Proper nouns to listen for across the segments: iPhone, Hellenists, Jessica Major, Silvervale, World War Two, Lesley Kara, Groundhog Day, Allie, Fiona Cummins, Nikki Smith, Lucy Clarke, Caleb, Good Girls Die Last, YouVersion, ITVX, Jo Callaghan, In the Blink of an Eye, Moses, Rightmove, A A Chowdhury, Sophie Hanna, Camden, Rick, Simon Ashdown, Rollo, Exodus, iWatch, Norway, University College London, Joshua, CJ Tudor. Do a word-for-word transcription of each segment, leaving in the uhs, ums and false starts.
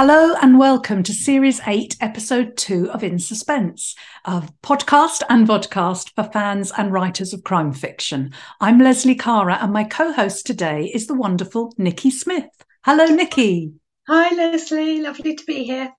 Hello and welcome to Series eight, Episode two of In Suspense, a podcast and vodcast for fans and writers of crime fiction. I'm Lesley Kara and my co-host today is the wonderful Nikki Smith. Hello, Nikki. Hi, Lesley. Lovely to be here.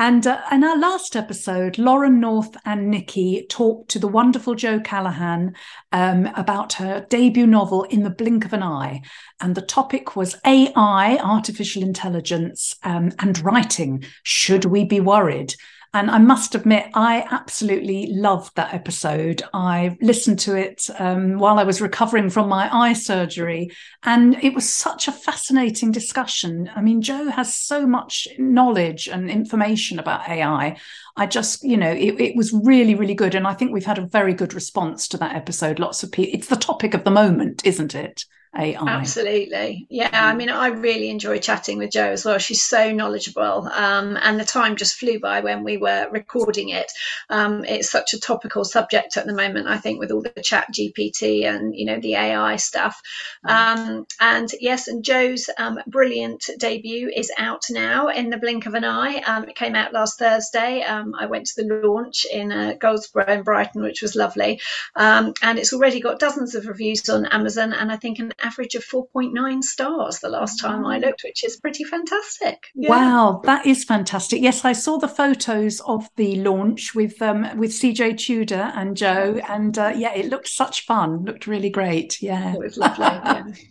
And uh, in our last episode, Lauren North and Nikki talked to the wonderful Jo Callaghan um, about her debut novel, In the Blink of an Eye. And the topic was A I, artificial intelligence, um, and writing. Should we be worried? And I must admit, I absolutely loved that episode. I listened to it um, while I was recovering from my eye surgery, and it was such a fascinating discussion. I mean, Jo has so much knowledge and information about A I. I just, you know, it, it was really, really good. And I think we've had a very good response to that episode. Lots of people, it's the topic of the moment, isn't it? A I. Absolutely. Yeah, I mean, I really enjoy chatting with Jo as well. She's so knowledgeable, um, and the time just flew by when we were recording it. Um, it's such a topical subject at the moment, I think, with all the chat G P T and, you know, the A I stuff. Um, and yes, and Jo's um, brilliant debut is out now, In the Blink of an Eye. Um, it came out last Thursday. Um, I went to the launch in uh, Goldsboro in Brighton, which was lovely. Um, and it's already got dozens of reviews on Amazon, and I think an average of four point nine stars the last time I looked, which is pretty fantastic. Yeah. Wow, that is fantastic. Yes, I saw the photos of the launch with um, with C J Tudor and Jo, and uh, yeah, it looked such fun. Looked really great. Yeah, it was lovely.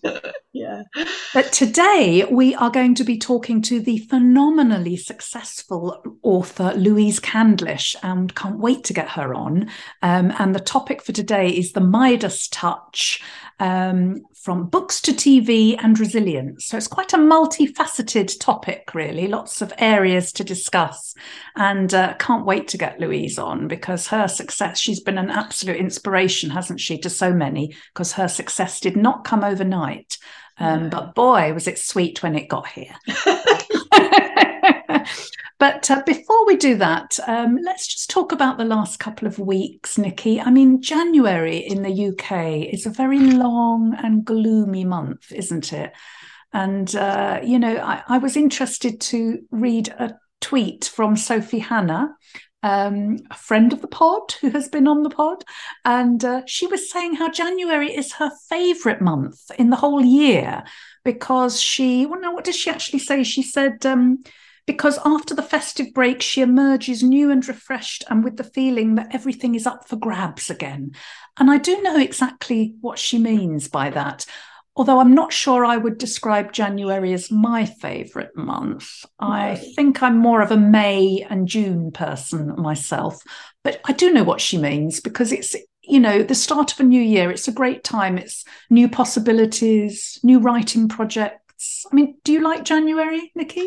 Yeah. Yeah. But today we are going to be talking to the phenomenally successful author Louise Candlish, and can't wait to get her on. Um, and the topic for today is the Midas touch. Um, from books to T V and resilience. So it's quite a multifaceted topic, really, lots of areas to discuss. And uh, can't wait to get Louise on, because her success, she's been an absolute inspiration, hasn't she, to so many, because her success did not come overnight. Um, but boy, was it sweet when it got here. But uh, before we do that, um, let's just talk about the last couple of weeks, Nikki. I mean, January in the U K is a very long and gloomy month, isn't it? And, uh, you know, I, I was interested to read a tweet from Sophie Hanna, um, a friend of the pod who has been on the pod. And uh, she was saying how January is her favourite month in the whole year, because she, well, no, what did she actually say? She said... Um, Because after the festive break, she emerges new and refreshed and with the feeling that everything is up for grabs again. And I do know exactly what she means by that, although I'm not sure I would describe January as my favourite month. I think I'm more of a May and June person myself, but I do know what she means, because it's, you know, the start of a new year. It's a great time. It's new possibilities, new writing projects. I mean, do you like January, Nikki?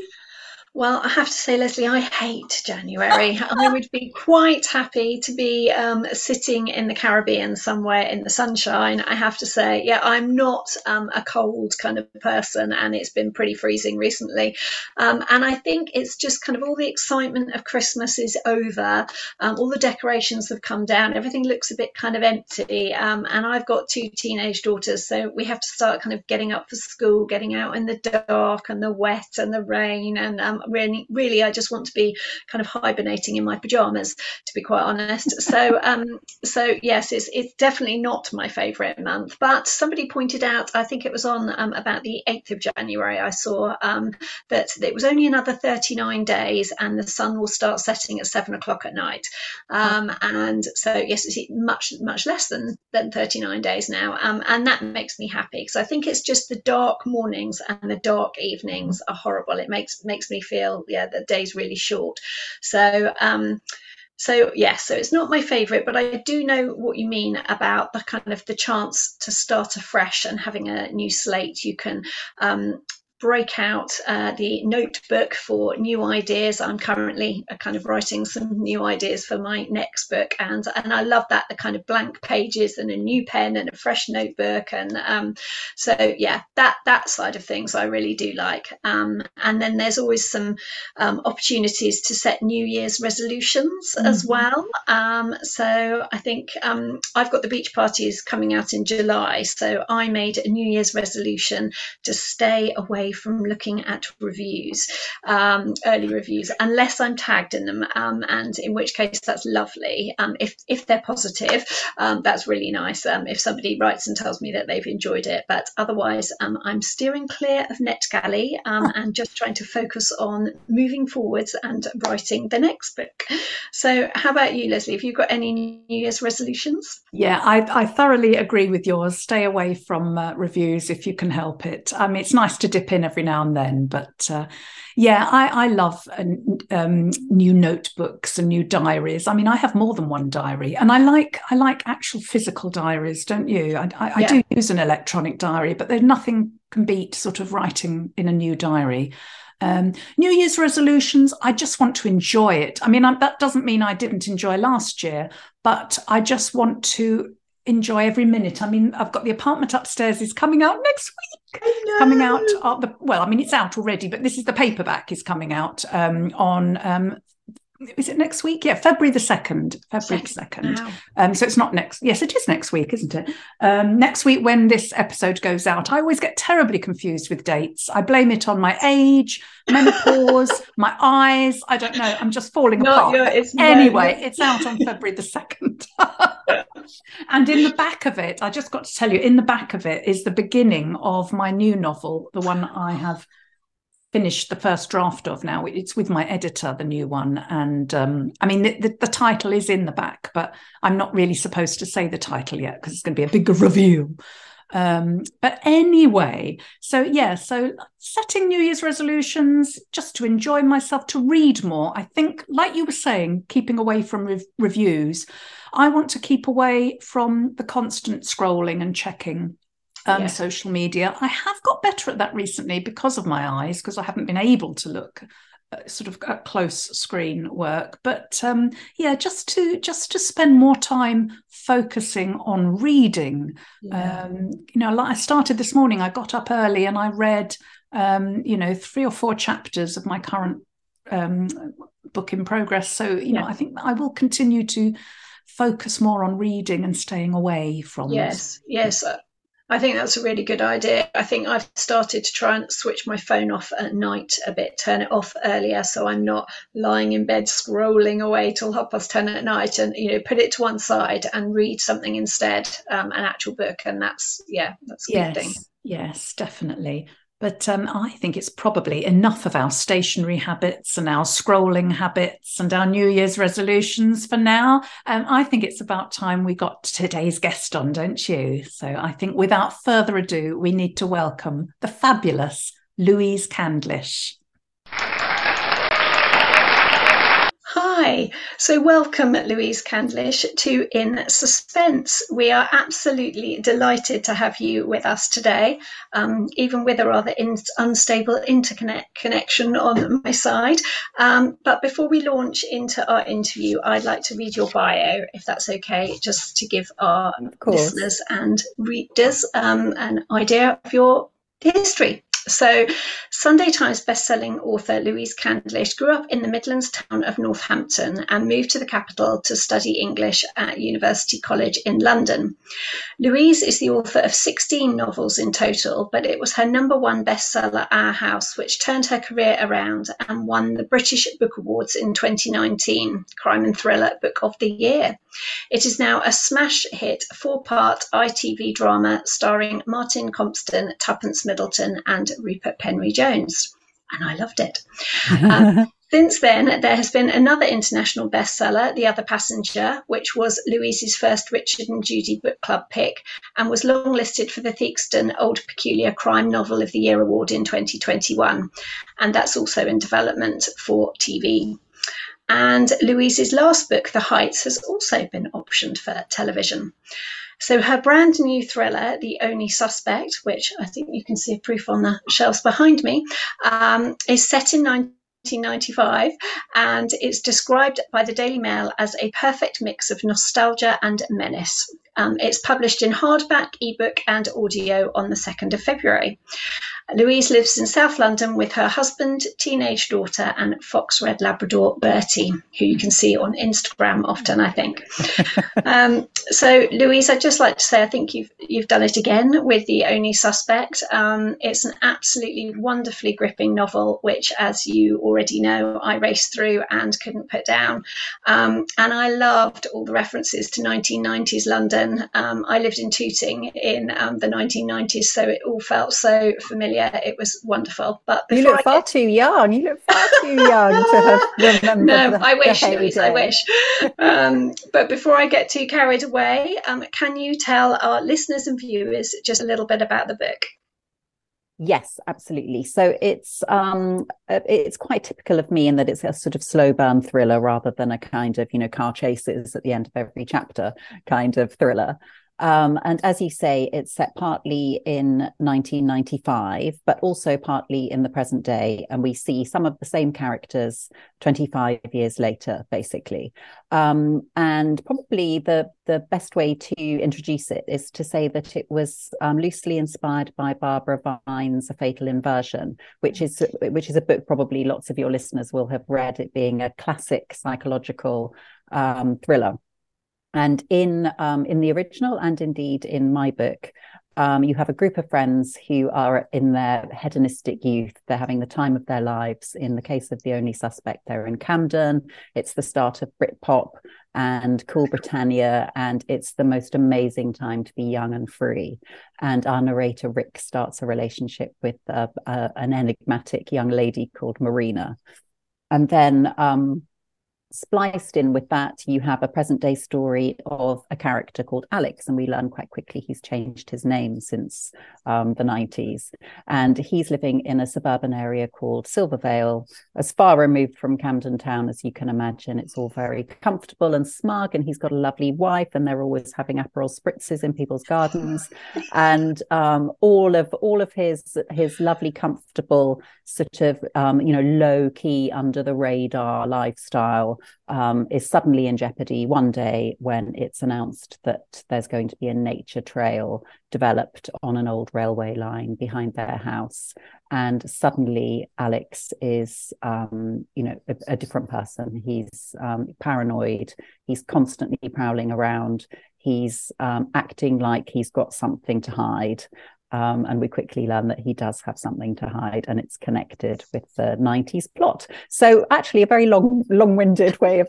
Well, I have to say, Lesley, I hate January. I would be quite happy to be um, sitting in the Caribbean somewhere in the sunshine. I have to say, yeah, I'm not um, a cold kind of person, and it's been pretty freezing recently. Um, and I think it's just kind of all the excitement of Christmas is over. Um, all the decorations have come down. Everything looks a bit kind of empty. Um, and I've got two teenage daughters, so we have to start kind of getting up for school, getting out in the dark and the wet and the rain, and um, Really, really, I just want to be kind of hibernating in my pajamas, to be quite honest. So, um, so yes, it's it's definitely not my favourite month. But somebody pointed out, I think it was on um, about the eighth of January, I saw um, that it was only another thirty-nine days, and the sun will start setting at seven o'clock at night. Um, and so, yes, it's much much less than than thirty-nine days now, um, and that makes me happy, because I think it's just the dark mornings and the dark evenings are horrible. It makes makes me feel feel yeah the day's really short. So um so yeah so it's not my favorite, but I do know what you mean about the kind of the chance to start afresh and having a new slate. You can um break out uh, the notebook for new ideas. I'm currently kind of writing some new ideas for my next book, and and I love that, the kind of blank pages and a new pen and a fresh notebook. And um, so yeah, that that side of things I really do like. Um, and then there's always some um, opportunities to set New Year's resolutions mm-hmm. as well. Um, so I think um, I've got the beach parties coming out in July, so I made a New Year's resolution to stay away away from looking at reviews, um, early reviews, unless I'm tagged in them, um, and in which case that's lovely. Um, if if they're positive, um, that's really nice. Um, if somebody writes and tells me that they've enjoyed it, but otherwise um, I'm steering clear of NetGalley um, and just trying to focus on moving forwards and writing the next book. So how about you, Lesley? Have you got any New Year's resolutions? Yeah, I, I thoroughly agree with yours. Stay away from uh, reviews if you can help it. I mean, it's nice to dip in every now and then, but uh, yeah, I, I love um, new notebooks and new diaries. I mean, I have more than one diary, and I like I like actual physical diaries, don't you? I, I, I yeah. do use an electronic diary, but there's nothing can beat sort of writing in a new diary. Um, New Year's resolutions, I just want to enjoy it. I mean, I, that doesn't mean I didn't enjoy last year, but I just want to enjoy every minute. I mean, I've got The Apartment Upstairs is coming out next week. Coming out, of the, well, I mean, it's out already, but this is the paperback is coming out um, on, um, is it next week? Yeah, February the second. February second. Wow. Um, so it's not next, yes, it is next week, isn't it? Um, next week when this episode goes out, I always get terribly confused with dates. I blame it on my age, menopause, my eyes. I don't know. I'm just falling no, apart. Yeah, it's anyway, no. It's out on February the second. And in the back of it, I just got to tell you, in the back of it is the beginning of my new novel, the one I have finished the first draft of now. It's with my editor, the new one, and um I mean the, the, the title is in the back, but I'm not really supposed to say the title yet because it's going to be a bigger review. Um but anyway, so yeah, so setting New Year's resolutions just to enjoy myself, to read more. I think, like you were saying, keeping away from re- reviews, I want to keep away from the constant scrolling and checking Um, yeah. social media. I have got better at that recently because of my eyes, because I haven't been able to look uh, sort of at close screen work. But um, yeah, just to just to spend more time focusing on reading. Yeah. Um, you know, like I started this morning. I got up early and I read, um, you know, three or four chapters of my current um, book in progress. So you yeah. know, I think I will continue to focus more on reading and staying away from. Yes, yes. I think that's a really good idea. I think I've started to try and switch my phone off at night a bit, turn it off earlier, so I'm not lying in bed scrolling away till half past ten at night, and, you know, put it to one side and read something instead, um, an actual book. And that's, yeah, that's a yes, good thing. Yes, definitely. But um, I think it's probably enough of our stationary habits and our scrolling habits and our New Year's resolutions for now. Um, I think it's about time we got today's guest on, don't you? So I think without further ado, we need to welcome the fabulous Louise Candlish. Hi, so welcome Louise Candlish to In Suspense. We are absolutely delighted to have you with us today, um, even with a rather in- unstable interconnect connection on my side. Um, but before we launch into our interview, I'd like to read your bio, if that's okay, just to give our listeners and readers um, an idea of your history. So, Sunday Times bestselling author Louise Candlish grew up in the Midlands town of Northampton and moved to the capital to study English at University College in London. Louise is the author of sixteen novels in total, but it was her number one bestseller, Our House, which turned her career around and won the British Book Awards in twenty nineteen, Crime and Thriller Book of the Year. It is now a smash hit four-part I T V drama starring Martin Compston, Tuppence Middleton and Rupert Penry-Jones, and I loved it. Um, since then, there has been another international bestseller, The Other Passenger, which was Louise's first Richard and Judy book club pick and was longlisted for the Theakston Old Peculiar Crime Novel of the Year award in twenty twenty-one, and that's also in development for T V. And Louise's last book, The Heights, has also been optioned for television. So her brand new thriller, The Only Suspect, which I think you can see a proof on the shelves behind me, um, is set in nineteen ninety-five and it's described by the Daily Mail as a perfect mix of nostalgia and menace. Um, it's published in hardback, ebook and audio on the second of February. Louise lives in South London with her husband, teenage daughter and fox red Labrador Bertie, who you can see on Instagram often, I think. um, so, Louise, I'd just like to say I think you've, you've done it again with The Only Suspect. Um, it's an absolutely wonderfully gripping novel, which, as you already know, I raced through and couldn't put down. Um, and I loved all the references to nineteen nineties London. Um, I lived in Tooting in um, the nineteen nineties, so it all felt so familiar. Yeah, it was wonderful. But you look far get... too young. You look far too young to have remembered. No, the, I wish, Louise, I wish. Um, but before I get too carried away, um, can you tell our listeners and viewers just a little bit about the book? Yes, absolutely. So it's um, it's quite typical of me in that it's a sort of slow burn thriller rather than a kind of, you know, car chases at the end of every chapter kind of thriller. Um, and as you say, it's set partly in nineteen ninety-five, but also partly in the present day. And we see some of the same characters twenty-five years later, basically. Um, and probably the, the best way to introduce it is to say that it was um, loosely inspired by Barbara Vine's A Fatal Inversion, which is, which is a book probably lots of your listeners will have read, it being a classic psychological um, thriller. And in um, in the original and indeed in my book, um, you have a group of friends who are in their hedonistic youth. They're having the time of their lives. In the case of The Only Suspect, they're in Camden. It's the start of Britpop and Cool Britannia, and it's the most amazing time to be young and free. And our narrator, Rick, starts a relationship with uh, uh, an enigmatic young lady called Marina. And then... Um, Spliced in with that, you have a present day story of a character called Alex, and we learn quite quickly he's changed his name since um, the nineties. And he's living in a suburban area called Silvervale, as far removed from Camden Town as you can imagine. It's all very comfortable and smug, and he's got a lovely wife, and they're always having Aperol spritzes in people's gardens. And um, all of all of his his lovely, comfortable sort of um, you know low key, under the radar lifestyle. Um, is suddenly in jeopardy one day when it's announced that there's going to be a nature trail developed on an old railway line behind their house. And suddenly Alex is, um, you know, a, a different person. He's um, paranoid. He's constantly prowling around. He's um, acting like he's got something to hide. Um, and we quickly learn that he does have something to hide, and it's connected with the nineties plot. So actually a very long, long-winded way of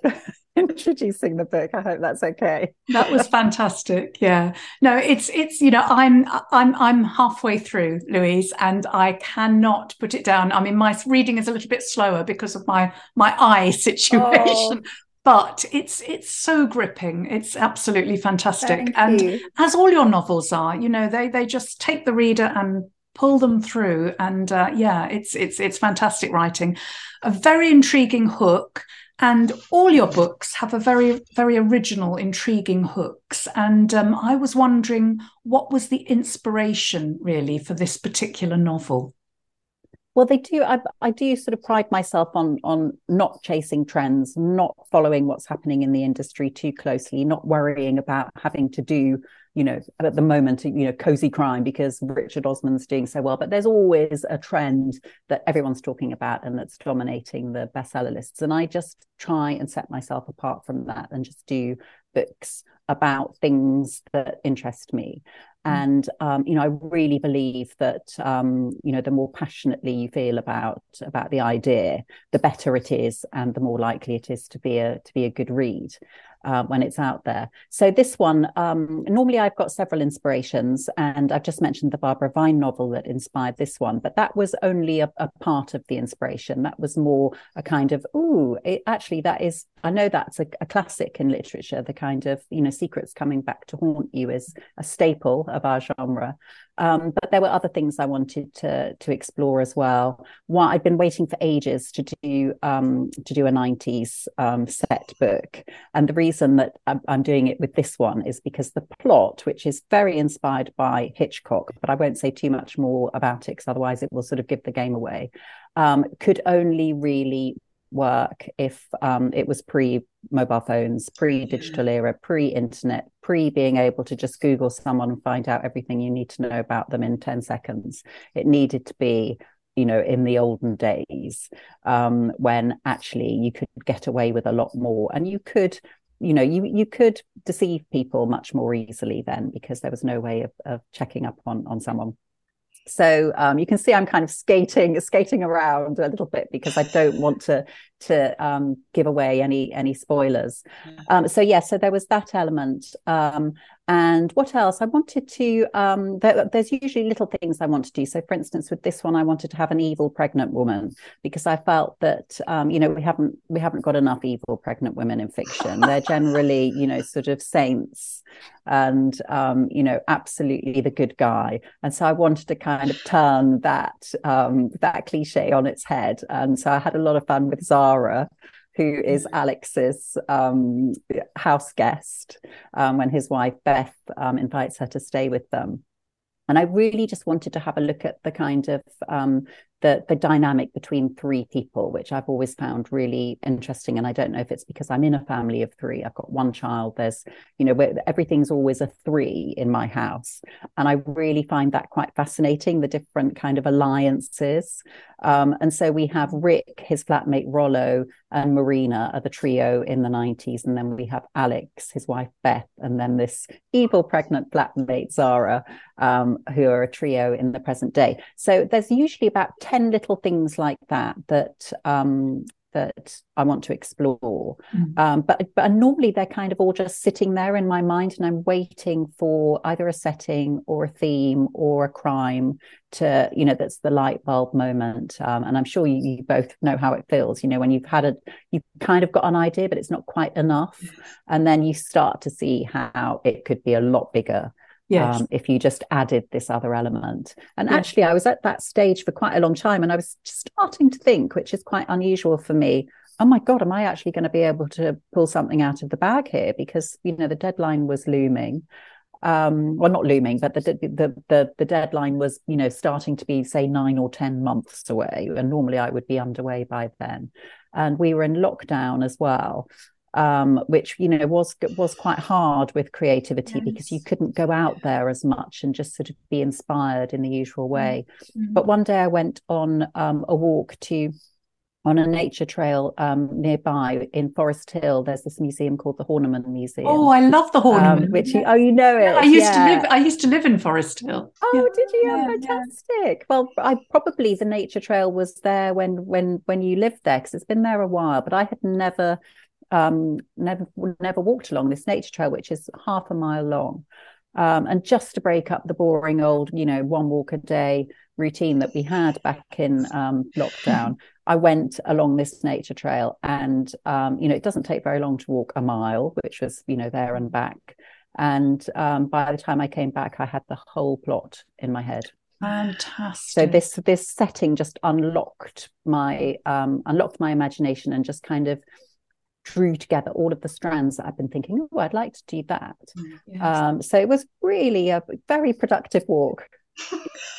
introducing the book. I hope that's okay. That was fantastic. Yeah. No, it's, it's, you know, I'm, I'm, I'm halfway through, Louise, and I cannot put it down. I mean, my reading is a little bit slower because of my, my eye situation. Oh. But it's it's so gripping. It's absolutely fantastic. Thank and you. As all your novels are, you know, they they just take the reader and pull them through. And uh, yeah, it's it's it's fantastic writing. A very intriguing hook. And all your books have a very, very original, intriguing hooks. And um, I was wondering, what was the inspiration really for this particular novel? Well, they do. I, I do sort of pride myself on on not chasing trends, not following what's happening in the industry too closely, not worrying about having to do, you know, at the moment, you know, cozy crime because Richard Osman's doing so well. But there's always a trend that everyone's talking about and that's dominating the bestseller lists. And I just try and set myself apart from that and just do books about things that interest me. And, um, you know, I really believe that, um, you know, the more passionately you feel about about the idea, the better it is and the more likely it is to be a to be a good read uh, when it's out there. So this one, um, normally I've got several inspirations, and I've just mentioned the Barbara Vine novel that inspired this one. But that was only a, a part of the inspiration. That was more a kind of, ooh, it, actually, that is, I know that's a, a classic in literature. The kind of, you know, secrets coming back to haunt you is a staple of our genre, um, but there were other things I wanted to to explore as well. While I'd been waiting for ages to do um, to do a nineties um, set book, and the reason that I'm, I'm doing it with this one is because the plot, which is very inspired by Hitchcock, but I won't say too much more about it because otherwise it will sort of give the game away, um, could only really work if um, it was pre-mobile phones, pre-digital era, pre-internet, pre-being able to just Google someone and find out everything you need to know about them in ten seconds. It needed to be, you know, in the olden days um, when actually you could get away with a lot more, and you could, you know, you you could deceive people much more easily then, because there was no way of, of checking up on, on someone. So um, you can see I'm kind of skating skating around a little bit, because I don't want to to um, give away any any spoilers. Um, so yeah, so there was that element. Um, and what else? I wanted to. Um, there, there's usually little things I want to do. So for instance, with this one, I wanted to have an evil pregnant woman, because I felt that um, you know we haven't we haven't got enough evil pregnant women in fiction. They're generally you know sort of saints and um, you know absolutely the good guy. And so I wanted to kind kind of turn that um that cliche on its head, and so I had a lot of fun with Zara, who is Alex's um house guest um when his wife Beth um invites her to stay with them. And I really just wanted to have a look at the kind of um the the dynamic between three people, which I've always found really interesting. And I don't know if it's because I'm in a family of three. I've got one child. There's, you know, everything's always a three in my house. And I really find that quite fascinating, the different kind of alliances. Um, and so we have Rick, his flatmate Rollo, and Marina are the trio in the nineties. And then we have Alex, his wife Beth, and then this evil pregnant flatmate Zara, um, who are a trio in the present day. So there's usually about ten little things like that that um that I want to explore. Mm-hmm. um but but normally they're kind of all just sitting there in my mind, and I'm waiting for either a setting or a theme or a crime to, you know, that's the light bulb moment. Um, and I'm sure you, you both know how it feels, you know, when you've had a, you've kind of got an idea, but it's not quite enough. Yes. And then you start to see how it could be a lot bigger. Yes. Um, if you just added this other element. And yes. Actually, I was at that stage for quite a long time, and I was starting to think, which is quite unusual for me, oh my God, am I actually going to be able to pull something out of the bag here? Because, you know, the deadline was looming. Um, well, not looming, but the, the the the deadline was, you know, starting to be, say, nine or ten months away. And normally I would be underway by then. And we were in lockdown as well. Um, which, you know, was was quite hard with creativity. Yes. Because you couldn't go out there as much and just sort of be inspired in the usual way. Mm-hmm. But one day I went on um, a walk to on a nature trail um, nearby in Forest Hill. There's this museum called the Horniman Museum. Oh, I love the Horniman. Um, which you, oh, you know it. Yeah, I used yeah. to live. I used to live in Forest Hill. Oh, yeah. Did you? Yeah, fantastic. Yeah. Well, I probably the nature trail was there when when when you lived there, because it's been there a while. But I had never. Um, never never walked along this nature trail, which is half a mile long. Um, and just to break up the boring old, you know, one walk a day routine that we had back in um, lockdown, I went along this nature trail. And, um, you know, it doesn't take very long to walk a mile, which was, you know, there and back. And um, by the time I came back, I had the whole plot in my head. Fantastic. So this this setting just unlocked my um, unlocked my imagination, and just kind of drew together all of the strands that I've been thinking, oh, I'd like to do that. Yes. Um, so it was really a very productive walk.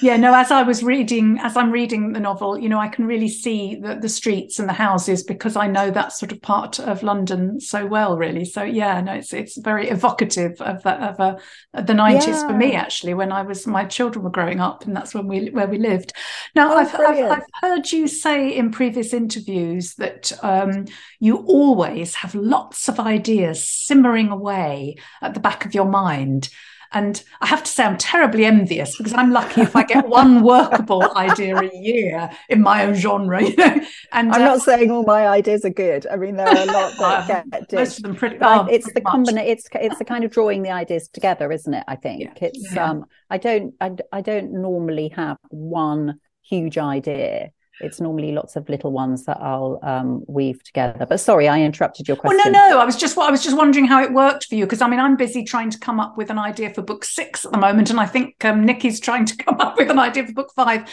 Yeah, no, as I was reading, as I'm reading the novel, you know, I can really see the, the streets and the houses, because I know that sort of part of London so well, really. So, yeah, no, it's it's very evocative of the, of a, of the nineties. Yeah. For me, actually, when I was, my children were growing up, and that's when we where we lived. Now, oh, I've, I've, I've heard you say in previous interviews that um, you always have lots of ideas simmering away at the back of your mind. And I have to say, I'm terribly envious, because I'm lucky if I get one workable idea a year in my own genre. You know? And I'm uh, not saying all my ideas are good. I mean, there are a lot that um, get ditched. Most of them pretty, oh, it's pretty the combina- It's it's the kind of drawing the ideas together, isn't it? I think yeah. it's. Yeah. Um, I don't. I, I don't normally have one huge idea. It's normally lots of little ones that I'll um, weave together. But sorry, I interrupted your question. Well, no, no, I was just I was just wondering how it worked for you, because I mean, I'm busy trying to come up with an idea for book six at the moment, and I think um, Nikki's trying to come up with an idea for book five.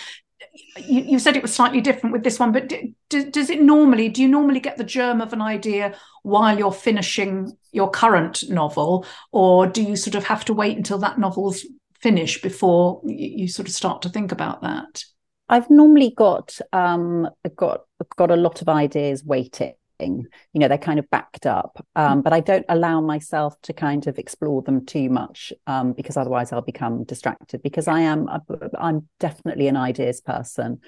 You, you said it was slightly different with this one, but do, do, does it normally? Do you normally get the germ of an idea while you're finishing your current novel, or do you sort of have to wait until that novel's finished before you, you sort of start to think about that? I've normally got um got got a lot of ideas waiting. You know, they're kind of backed up, um, but I don't allow myself to kind of explore them too much, um, because otherwise I'll become distracted. Because I am, I'm definitely an ideas person.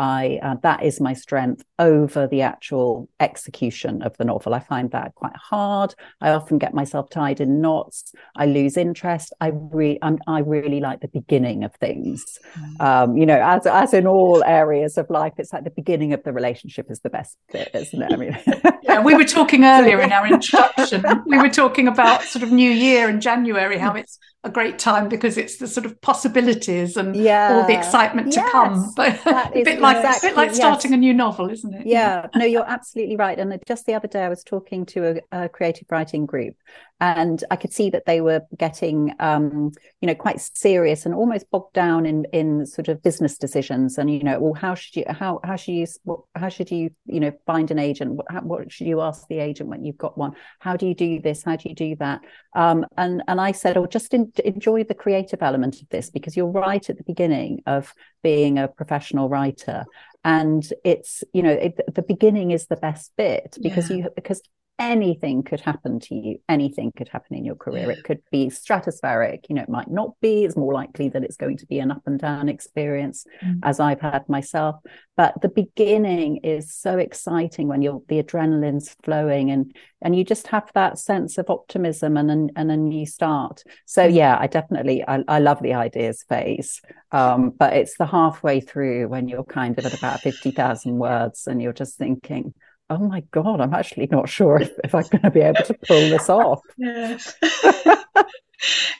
I uh, that is my strength over the actual execution of the novel. I find that quite hard. I often get myself tied in knots. I lose interest. I really, I really like the beginning of things. Um, you know, as as in all areas of life, it's like the beginning of the relationship is the best bit, isn't it? I mean, yeah, we were talking earlier in our introduction. We were talking about sort of New Year and January, how it's a great time because it's the sort of possibilities and yeah. all the excitement to yes, come. But a bit is, like exactly, a bit like starting yes. a new novel, isn't it? Yeah. yeah. No, you're absolutely right. And just the other day, I was talking to a, a creative writing group, and I could see that they were getting, um, you know, quite serious and almost bogged down in in sort of business decisions. And you know, well, how should you how how should you how should you you know find an agent? What, how, what should you ask the agent when you've got one? How do you do this? How do you do that? Um, and and I said, oh, just in enjoy the creative element of this, because you're right at the beginning of being a professional writer, and it's, you know, it, the beginning is the best bit, because yeah. you because anything could happen to you, anything could happen in your career. It could be stratospheric, you know, it might not be. It's more likely that it's going to be an up and down experience, mm-hmm. as I've had myself. But the beginning is so exciting when you're the adrenaline's flowing, and and you just have that sense of optimism and and, and a new start. So yeah, I definitely I, I love the ideas phase, um, but it's the halfway through when you're kind of at about fifty thousand words and you're just thinking, oh my God, I'm actually not sure if, if I'm going to be able to pull this off. Yeah.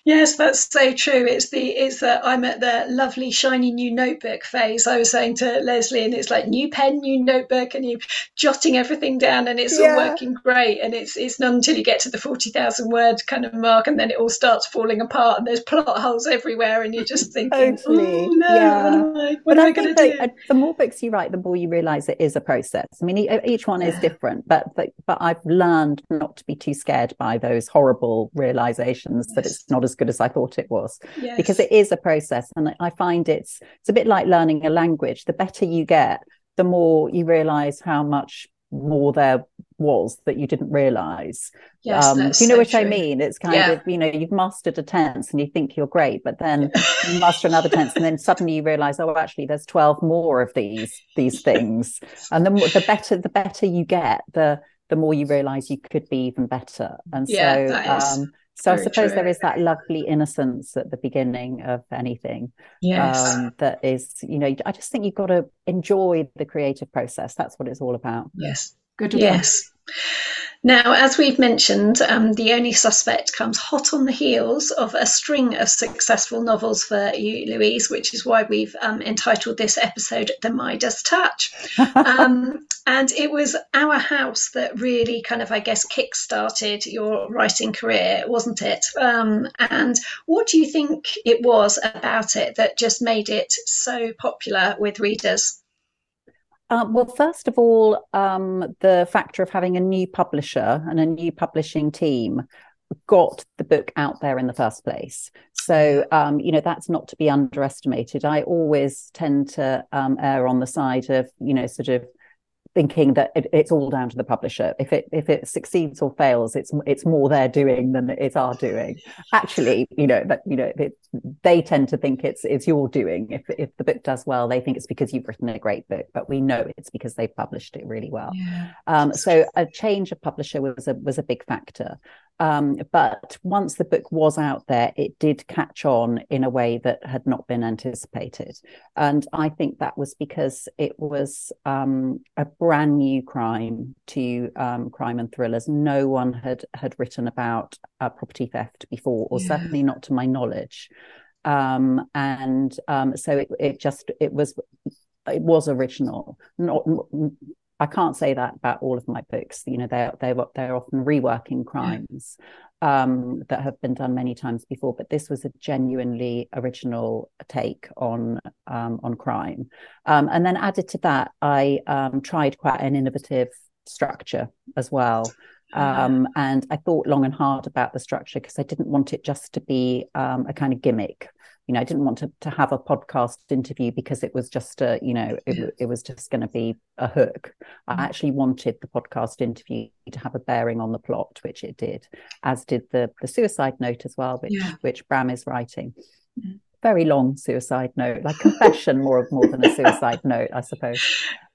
Yes, that's so true. It's the it's that I'm at the lovely shiny new notebook phase. I was saying to Lesley, and it's like new pen, new notebook, and you're jotting everything down, and it's yeah. all working great. And it's it's not until you get to the forty thousand word kind of mark, and then it all starts falling apart, and there's plot holes everywhere, and you're just thinking, totally. oh no, yeah. what am I, what am I going to do? The more books you write, the more you realise it is a process. I mean, each one yeah. is different, but, but but I've learned not to be too scared by those horrible realisations that it's not as good as I thought it was, yes. because it is a process. And I find it's it's a bit like learning a language. The better you get, the more you realize how much more there was that you didn't realize. Yes, um, do you know so what true. I mean? It's kind yeah. of, you know, you've mastered a tense and you think you're great, but then you master another tense, and then suddenly you realize, oh, actually, there's twelve more of these these things. And the the better the better you get, the the more you realize you could be even better. And yeah, so. Um, So Very I suppose true. There is that lovely innocence at the beginning of anything. Yes. Um, that is, you know, I just think you've got to enjoy the creative process. That's what it's all about. Yes. Good advice. Yes. Now, as we've mentioned, um, The Only Suspect comes hot on the heels of a string of successful novels for you, Louise, which is why we've um, entitled this episode The Midas Touch. Um, and it was Our House that really kind of, I guess, kick-started your writing career, wasn't it? Um, and what do you think it was about it that just made it so popular with readers? Um, well, first of all, um, the factor of having a new publisher and a new publishing team got the book out there in the first place. So, um, you know, that's not to be underestimated. I always tend to um, err on the side of, you know, sort of thinking that it, it's all down to the publisher. If it if it succeeds or fails, it's it's more their doing than it's our doing. Actually, you know that you know it, they tend to think it's it's your doing. If if the book does well, they think it's because you've written a great book, but we know it's because they've published it really well. Yeah. Um, so a change of publisher was a was a big factor. Um, but once the book was out there, it did catch on in a way that had not been anticipated. And I think that was because it was um, a brand new crime to um, crime and thrillers. No one had, had written about uh, property theft before, or yeah. certainly not to my knowledge. Um, and um, so it, it just, it was, it was original. Not, I can't say that about all of my books. You know, they're, they're, they're often reworking crimes um, that have been done many times before, but this was a genuinely original take on um, on crime. Um, and then added to that, I um, tried quite an innovative structure as well. Um, and I thought long and hard about the structure because I didn't want it just to be um, a kind of gimmick. you know, I didn't want to, to have a podcast interview because it was just a, you know, it, it was just going to be a hook. I actually wanted the podcast interview to have a bearing on the plot, which it did, as did the the suicide note as well, which yeah. which Bram is writing. Yeah. Very long suicide note, like confession more of more than a suicide note, I suppose.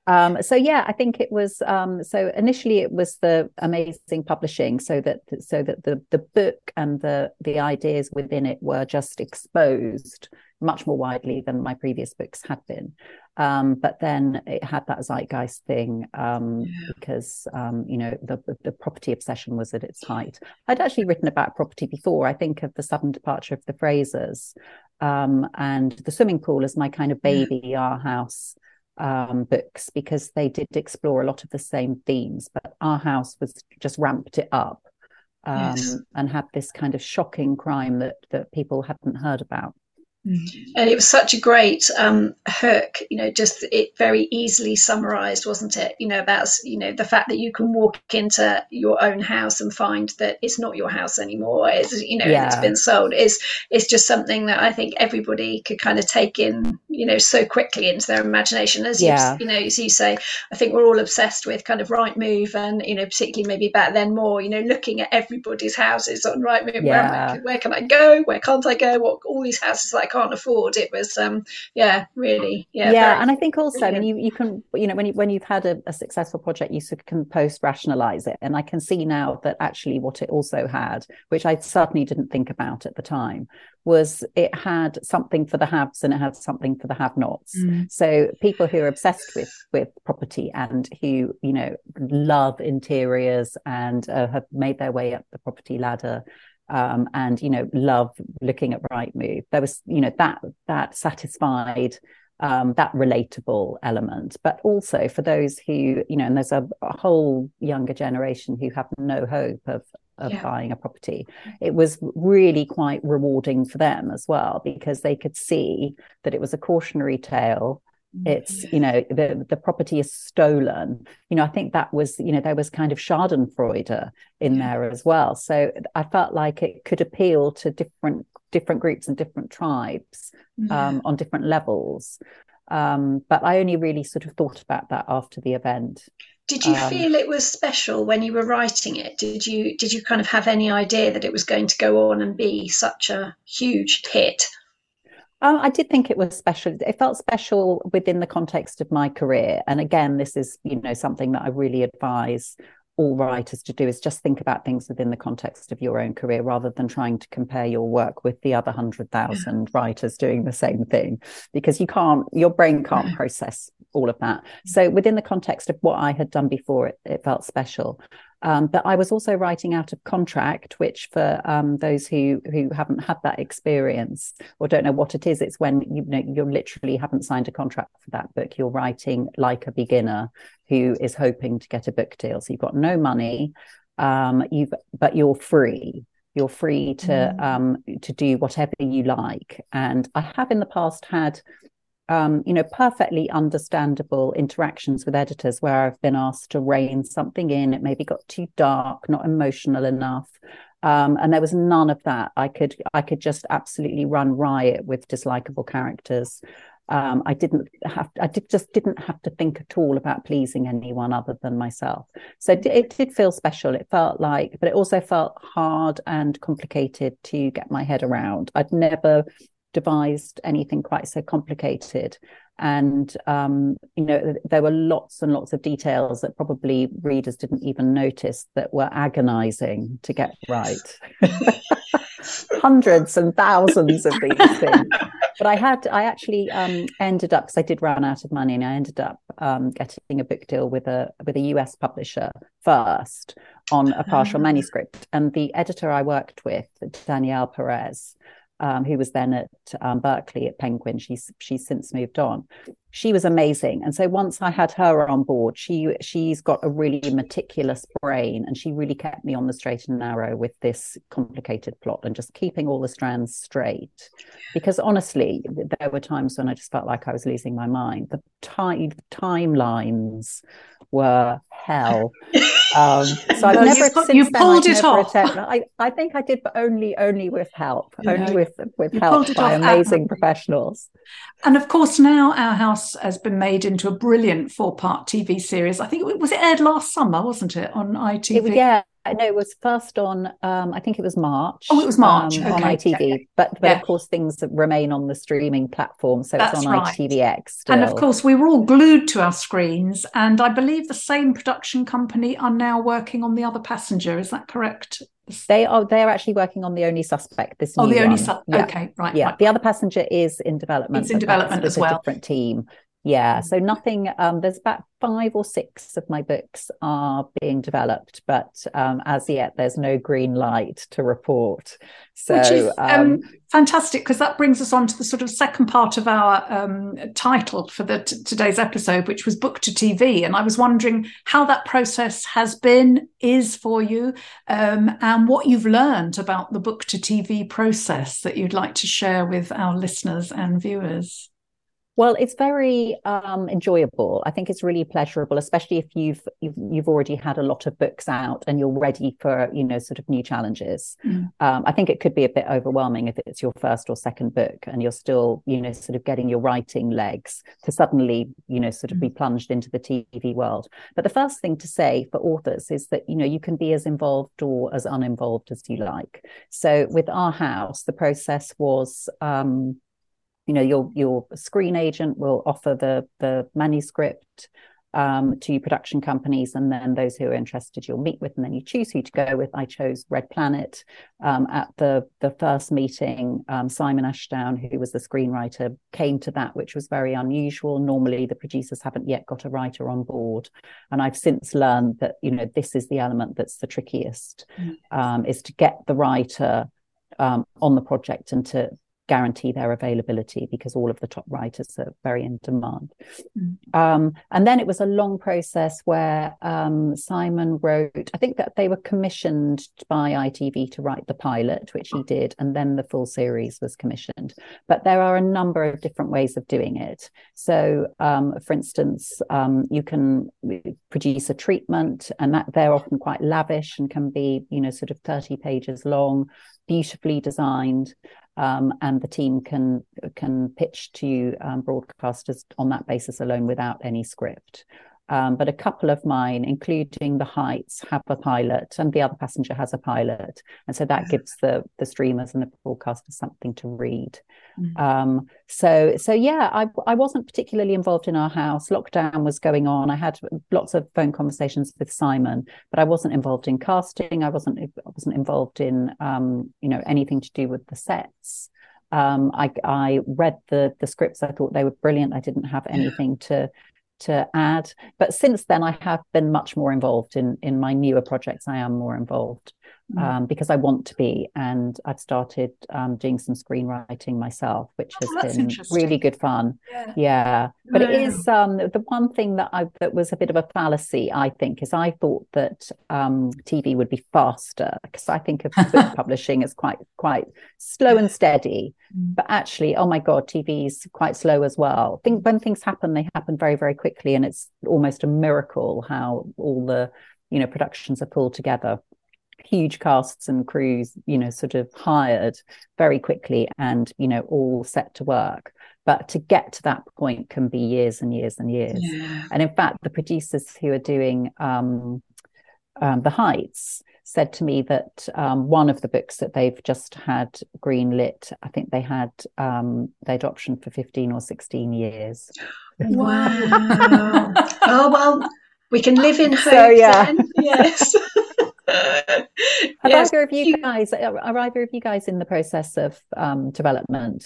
Um, so yeah, I think it was. Um, so initially, it was the amazing publishing, so that so that the the book and the the ideas within it were just exposed much more widely than my previous books had been. Um, but then it had that zeitgeist thing um, yeah. because um, you know the the property obsession was at its height. I'd actually written about property before. I think of the sudden departure of the Phrases um, and the swimming pool as my kind of baby yeah. Our House. Um, books, because they did explore a lot of the same themes, but Our House was just ramped it up um, yes. and had this kind of shocking crime that that people hadn't heard about. And it was such a great um, hook, you know, just it very easily summarised, wasn't it? You know, about, you know, the fact that you can walk into your own house and find that it's not your house anymore. It's, you know, yeah. it's been sold. It's, it's just something that I think everybody could kind of take in, you know, so quickly into their imagination. As yeah. you, you know, as you say, I think we're all obsessed with kind of Rightmove and, you know, particularly maybe back then more, you know, looking at everybody's houses on Rightmove. Yeah. Where, where can I go? Where can't I go? What all these houses like? Can't afford. It was um yeah really yeah yeah and I think also brilliant. I mean you, you can you know when you when you've had a, a successful project you can post rationalize it, and I can see now that actually what it also had, which I certainly didn't think about at the time, was it had something for the haves and it had something for the have-nots. Mm. So people who are obsessed with with property and who you know love interiors and uh, have made their way up the property ladder Um, and, you know, love looking at Rightmove. There was, you know, that that satisfied, um, that relatable element. But also for those who, you know, and there's a, a whole younger generation who have no hope of, of yeah. buying a property. It was really quite rewarding for them as well, because they could see that it was a cautionary tale. It's, you know, the, the property is stolen. You know, I think that was, you know, there was kind of Schadenfreude in yeah. there as well. So I felt like it could appeal to different different groups and different tribes yeah. um, on different levels. Um, but I only really sort of thought about that after the event. Did you um, feel it was special when you were writing it? Did you did you kind of have any idea that it was going to go on and be such a huge hit? Oh, I did think it was special. It felt special within the context of my career. And again, this is, you know, something that I really advise all writers to do, is just think about things within the context of your own career rather than trying to compare your work with the other one hundred thousand writers doing the same thing, because you can't, your brain can't process all of that. So within the context of what I had done before, it, it felt special. Um, but I was also writing out of contract, which for um, those who, who haven't had that experience or don't know what it is, it's when you know you literally haven't signed a contract for that book. You're writing like a beginner who is hoping to get a book deal. So you've got no money, um, you've but you're free. You're free to mm. um, to do whatever you like. And I have in the past had. Um, you know, perfectly understandable interactions with editors where I've been asked to rein something in. It maybe got too dark, not emotional enough. Um, and there was none of that. I could I could just absolutely run riot with dislikable characters. Um, I didn't have I did, just didn't have to think at all about pleasing anyone other than myself. So it, it did feel special. It felt like, but it also felt hard and complicated to get my head around. I'd never devised anything quite so complicated, and um you know there were lots and lots of details that probably readers didn't even notice that were agonizing to get right. Hundreds and thousands of these things. But I had I actually um ended up, because I did run out of money, and I ended up um getting a book deal with a with a U S publisher first on a partial um, manuscript. And the editor I worked with, Danielle Perez, Um, who was then at um, Berkeley at Penguin. She's she's since moved on. She was amazing. And so once I had her on board, she she's got a really meticulous brain, and she really kept me on the straight and narrow with this complicated plot and just keeping all the strands straight. Because honestly, there were times when I just felt like I was losing my mind. The time timelines were hell. Um, so I've no, never since you then, pulled I've it never off. I, I think I did, but only only with help, you only know, with with help by amazing professionals. And of course, now Our House has been made into a brilliant four-part T V series. I think it was it aired last summer, wasn't it, on I T V? It, yeah, no, it was first on. Um, I think it was March. Oh, it was March um, okay. on I T V, yeah, yeah. but but yeah. of course things remain on the streaming platform, so That's it's on right. I T V X. Still. And of course, we were all glued to our screens. And I believe the same production company are now working on The Other Passenger. Is that correct? They are. They are actually working on The Only Suspect. This. Oh, new The Only Suspect. Yeah. Okay, right. Yeah, right. The Other Passenger is in development. It's in development as well. A different team. Yeah, so nothing, um, there's about five or six of my books are being developed, but um, as yet there's no green light to report. So, which is um, um, fantastic, because that brings us on to the sort of second part of our um, title for the t- today's episode, which was Book to T V. And I was wondering how that process has been, is for you, um, and what you've learned about the Book to T V process that you'd like to share with our listeners and viewers. Well, it's very um, enjoyable. I think it's really pleasurable, especially if you've, you've you've already had a lot of books out and you're ready for, you know, sort of new challenges. Mm. Um, I think it could be a bit overwhelming if it's your first or second book and you're still, you know, sort of getting your writing legs, to suddenly, you know, sort of be plunged into the T V world. But the first thing to say for authors is that, you know, you can be as involved or as uninvolved as you like. So with Our House, the process was... Um, You know, your your screen agent will offer the the manuscript um, to production companies, and then those who are interested you'll meet with, and then you choose who to go with. I chose Red Planet um, at the the first meeting. Um, Simon Ashdown, who was the screenwriter, came to that, which was very unusual. Normally, the producers haven't yet got a writer on board, and I've since learned that, you know, this is the element that's the trickiest, um, is to get the writer um, on the project and to guarantee their availability, because all of the top writers are very in demand. Mm. Um, and then it was a long process where um, Simon wrote, I think that they were commissioned by I T V to write the pilot, which he did, and then the full series was commissioned. But there are a number of different ways of doing it. So, um, for instance, um, you can produce a treatment, and that they're often quite lavish and can be, you know, sort of thirty pages long, beautifully designed. Um, and the team can can pitch to um, broadcasters on that basis alone without any script. Um, but a couple of mine, including The Heights, have a pilot, and The Other Passenger has a pilot. And so that gives the the streamers and the broadcasters something to read. Mm-hmm. Um, so, so yeah, I, I wasn't particularly involved in Our House. Lockdown was going on. I had lots of phone conversations with Simon, but I wasn't involved in casting. I wasn't, I wasn't involved in, um, you know, anything to do with the sets. Um, I, I read the the scripts. I thought they were brilliant. I didn't have anything to... to add, but since then I have been much more involved in in my newer projects. I am more involved um, mm. because I want to be, and I've started um, doing some screenwriting myself, which oh, has been really good fun. Yeah, yeah. but yeah. It is um, the one thing that I that was a bit of a fallacy, I think, is I thought that um, T V would be faster, because I think of book publishing as quite quite slow and steady. But actually, oh my God, T V's quite slow as well. Think when things happen, they happen very, very quickly, and it's almost a miracle how all the, you know, productions are pulled together. Huge casts and crews, you know, sort of hired very quickly, and, you know, all set to work. But to get to that point can be years and years and years. Yeah. And in fact, the producers who are doing um, um, The Heights said to me that um, one of the books that they've just had greenlit, I think they had um, they'd optioned for fifteen or sixteen years. Wow. Oh, well, we can live in hope. So, yeah. Then. Yes. Are yes. either of you guys are either of you guys in the process of um, development?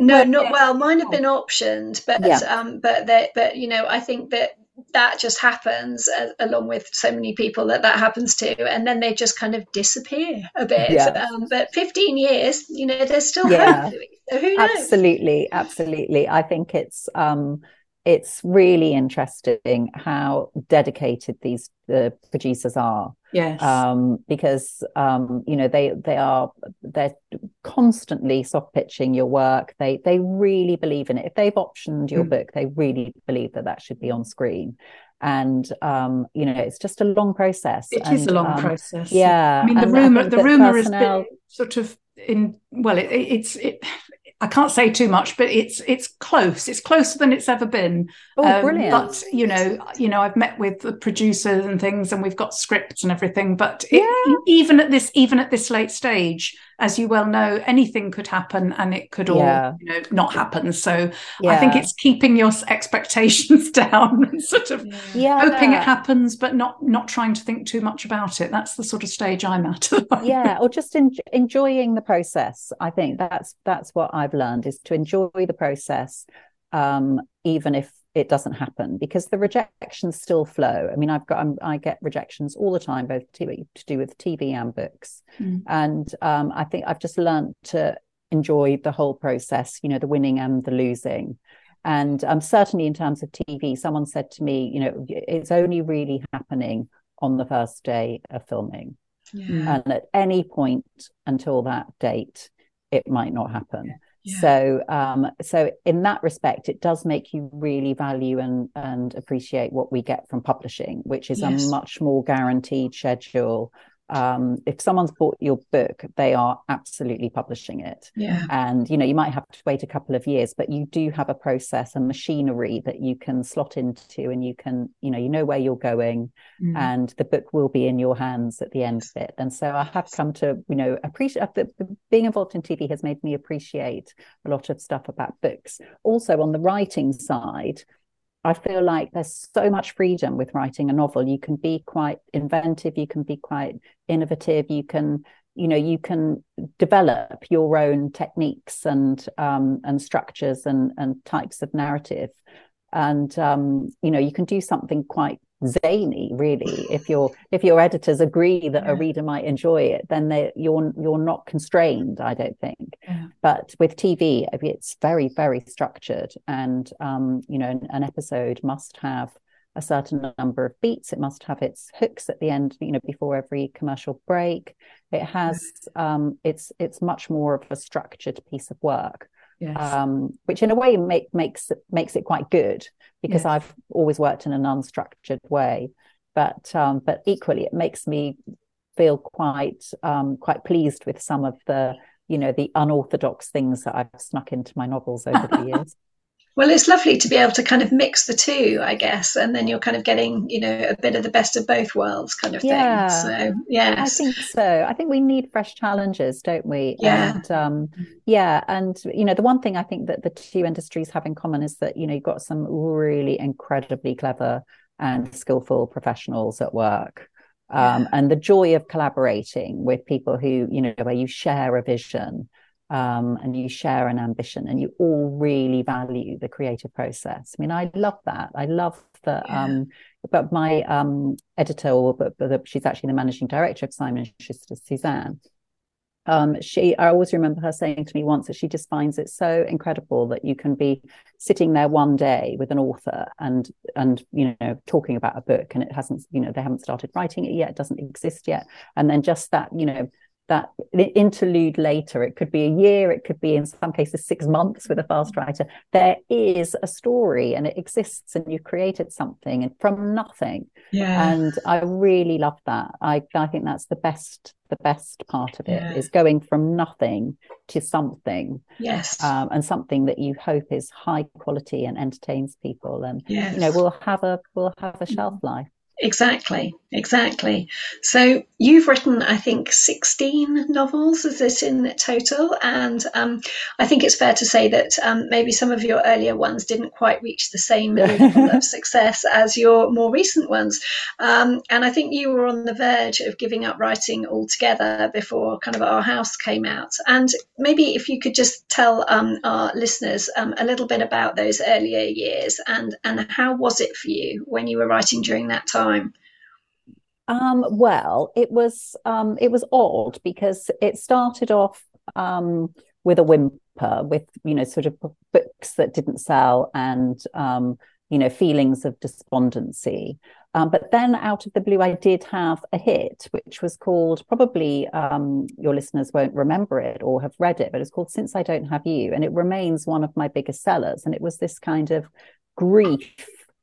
No, well, not well. Mine have been optioned, but yeah. um, but they, but you know, I think that. that just happens uh, along with so many people that that happens to, and then they just kind of disappear a bit. Yeah. Um, but fifteen years, you know, there's still yeah. hope. So who knows? Absolutely, absolutely. I think it's um, it's really interesting how dedicated these the producers are. Yes. Um, because um, you know, they they are they're constantly soft pitching your work. They they really believe in it. If they've optioned your mm. book, they really believe that that should be on screen. And, um, you know, it's just a long process. It and, is a long um, process. Yeah. I mean, the and rumour the rumour personnel... has been sort of in, well, it, it, it's, it, I can't say too much, but it's it's close. It's closer than it's ever been. Oh, um, brilliant. But, you know, you know, I've met with the producers and things, and we've got scripts and everything. But it, yeah. even at this even at this late stage, as you well know, anything could happen, and it could all yeah. you know, not happen. So yeah. I think it's keeping your expectations down and sort of yeah. hoping it happens, but not not trying to think too much about it. That's the sort of stage I'm at. Yeah, or just en- enjoying the process. I think that's that's what I've learned, is to enjoy the process, um, even if it doesn't happen, because the rejections still flow. I mean, I've got I'm, I get rejections all the time, both T V, to do with T V and books, mm. and um, I think I've just learned to enjoy the whole process. You know, the winning and the losing, and um, certainly in terms of T V, someone said to me, you know, it's only really happening on the first day of filming, yeah. and at any point until that date, it might not happen. Yeah. Yeah. So um, so in that respect, it does make you really value and, and appreciate what we get from publishing, which is yes. a much more guaranteed schedule. Um, if someone's bought your book, they are absolutely publishing it. Yeah. And, you know, you might have to wait a couple of years, but you do have a process and machinery that you can slot into, and you can, you know, you know where you're going, mm. and the book will be in your hands at the end of it. And so I have come to, you know, appreciate being involved in T V has made me appreciate a lot of stuff about books. Also on the writing side, I feel like there's so much freedom with writing a novel. You can be quite inventive, you can be quite innovative, you can, you know, you can develop your own techniques and um, and structures and, and types of narrative. And, um, you know, you can do something quite zany, really. If your if your editors agree that yeah. a reader might enjoy it, then they you're you're not constrained, I don't think. Yeah. But with T V, it's very, very structured, and um, you know, an, an episode must have a certain number of beats. It must have its hooks at the end, you know, before every commercial break. It has um, it's it's much more of a structured piece of work. Yes. Um, which in a way make, makes makes it quite good, because yes. I've always worked in an unstructured way, but um, but equally it makes me feel quite um, quite pleased with some of the, you know, the unorthodox things that I've snuck into my novels over the years. Well, it's lovely to be able to kind of mix the two, I guess, and then you're kind of getting, you know, a bit of the best of both worlds kind of yeah. thing. So, yes. I think so. I think we need fresh challenges, don't we? Yeah. And, um, yeah. And, you know, the one thing I think that the two industries have in common is that, you know, you've got some really incredibly clever and skillful professionals at work. Um, yeah. And the joy of collaborating with people who, you know, where you share a vision. Um, and you share an ambition, and you all really value the creative process. I mean, I love that. I love that. Yeah. Um, but my um, editor, or but, but she's actually the managing director of Simon and Schuster, Suzanne. Um, she, I always remember her saying to me once that she just finds it so incredible that you can be sitting there one day with an author and, and, you know, talking about a book, and it hasn't, you know, they haven't started writing it yet. It doesn't exist yet. And then just that, you know, that interlude later, it could be a year, it could be in some cases six months with a fast writer, there is a story and it exists, and you've created something and from nothing. Yeah. And I really love that. I, I think that's the best the best part of it, yeah. is going from nothing to something. Yes. Um, and something that you hope is high quality and entertains people, and yes. you know, we'll have a we'll have a shelf life. Exactly, exactly. So you've written, I think, sixteen novels, is it, in total? And um, I think it's fair to say that um, maybe some of your earlier ones didn't quite reach the same level of success as your more recent ones. Um, and I think you were on the verge of giving up writing altogether before kind of Our House came out. And maybe if you could just tell um, our listeners um, a little bit about those earlier years, and, and how was it for you when you were writing during that time? Um, well, it was um, it was odd, because it started off um, with a whimper, with, you know, sort of books that didn't sell, and um, you know, feelings of despondency. Um, but then out of the blue, I did have a hit, which was called, probably um, your listeners won't remember it or have read it, but it's called Since I Don't Have You, and it remains one of my biggest sellers. And it was this kind of grief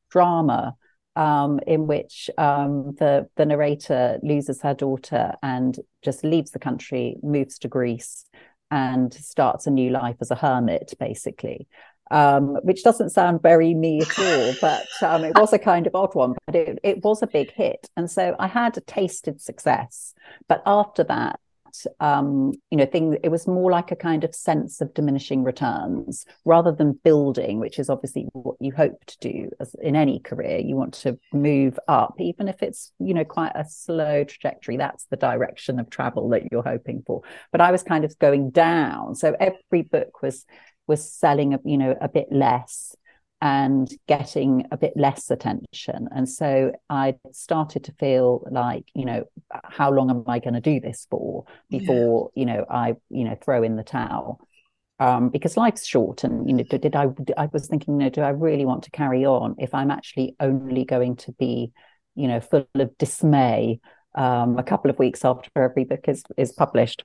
drama. um, in which um, the, the narrator loses her daughter and just leaves the country, moves to Greece, and starts a new life as a hermit, basically. Um, which doesn't sound very me at all, but um, it was a kind of odd one, but it, it was a big hit. And so I had a tasted success. But after that, um, you know, thing, it was more like a kind of sense of diminishing returns rather than building, which is obviously what you hope to do as in any career. You want to move up, even if it's, you know, quite a slow trajectory. That's the direction of travel that you're hoping for. But I was kind of going down. So every book was... was selling, you know, a bit less and getting a bit less attention. And so I started to feel like, you know, how long am I going to do this for before, yeah. you know, I, you know, throw in the towel, um, because life's short. And, you know, did I, I was thinking, you know, do I really want to carry on if I'm actually only going to be, you know, full of dismay um, a couple of weeks after every book is, is published.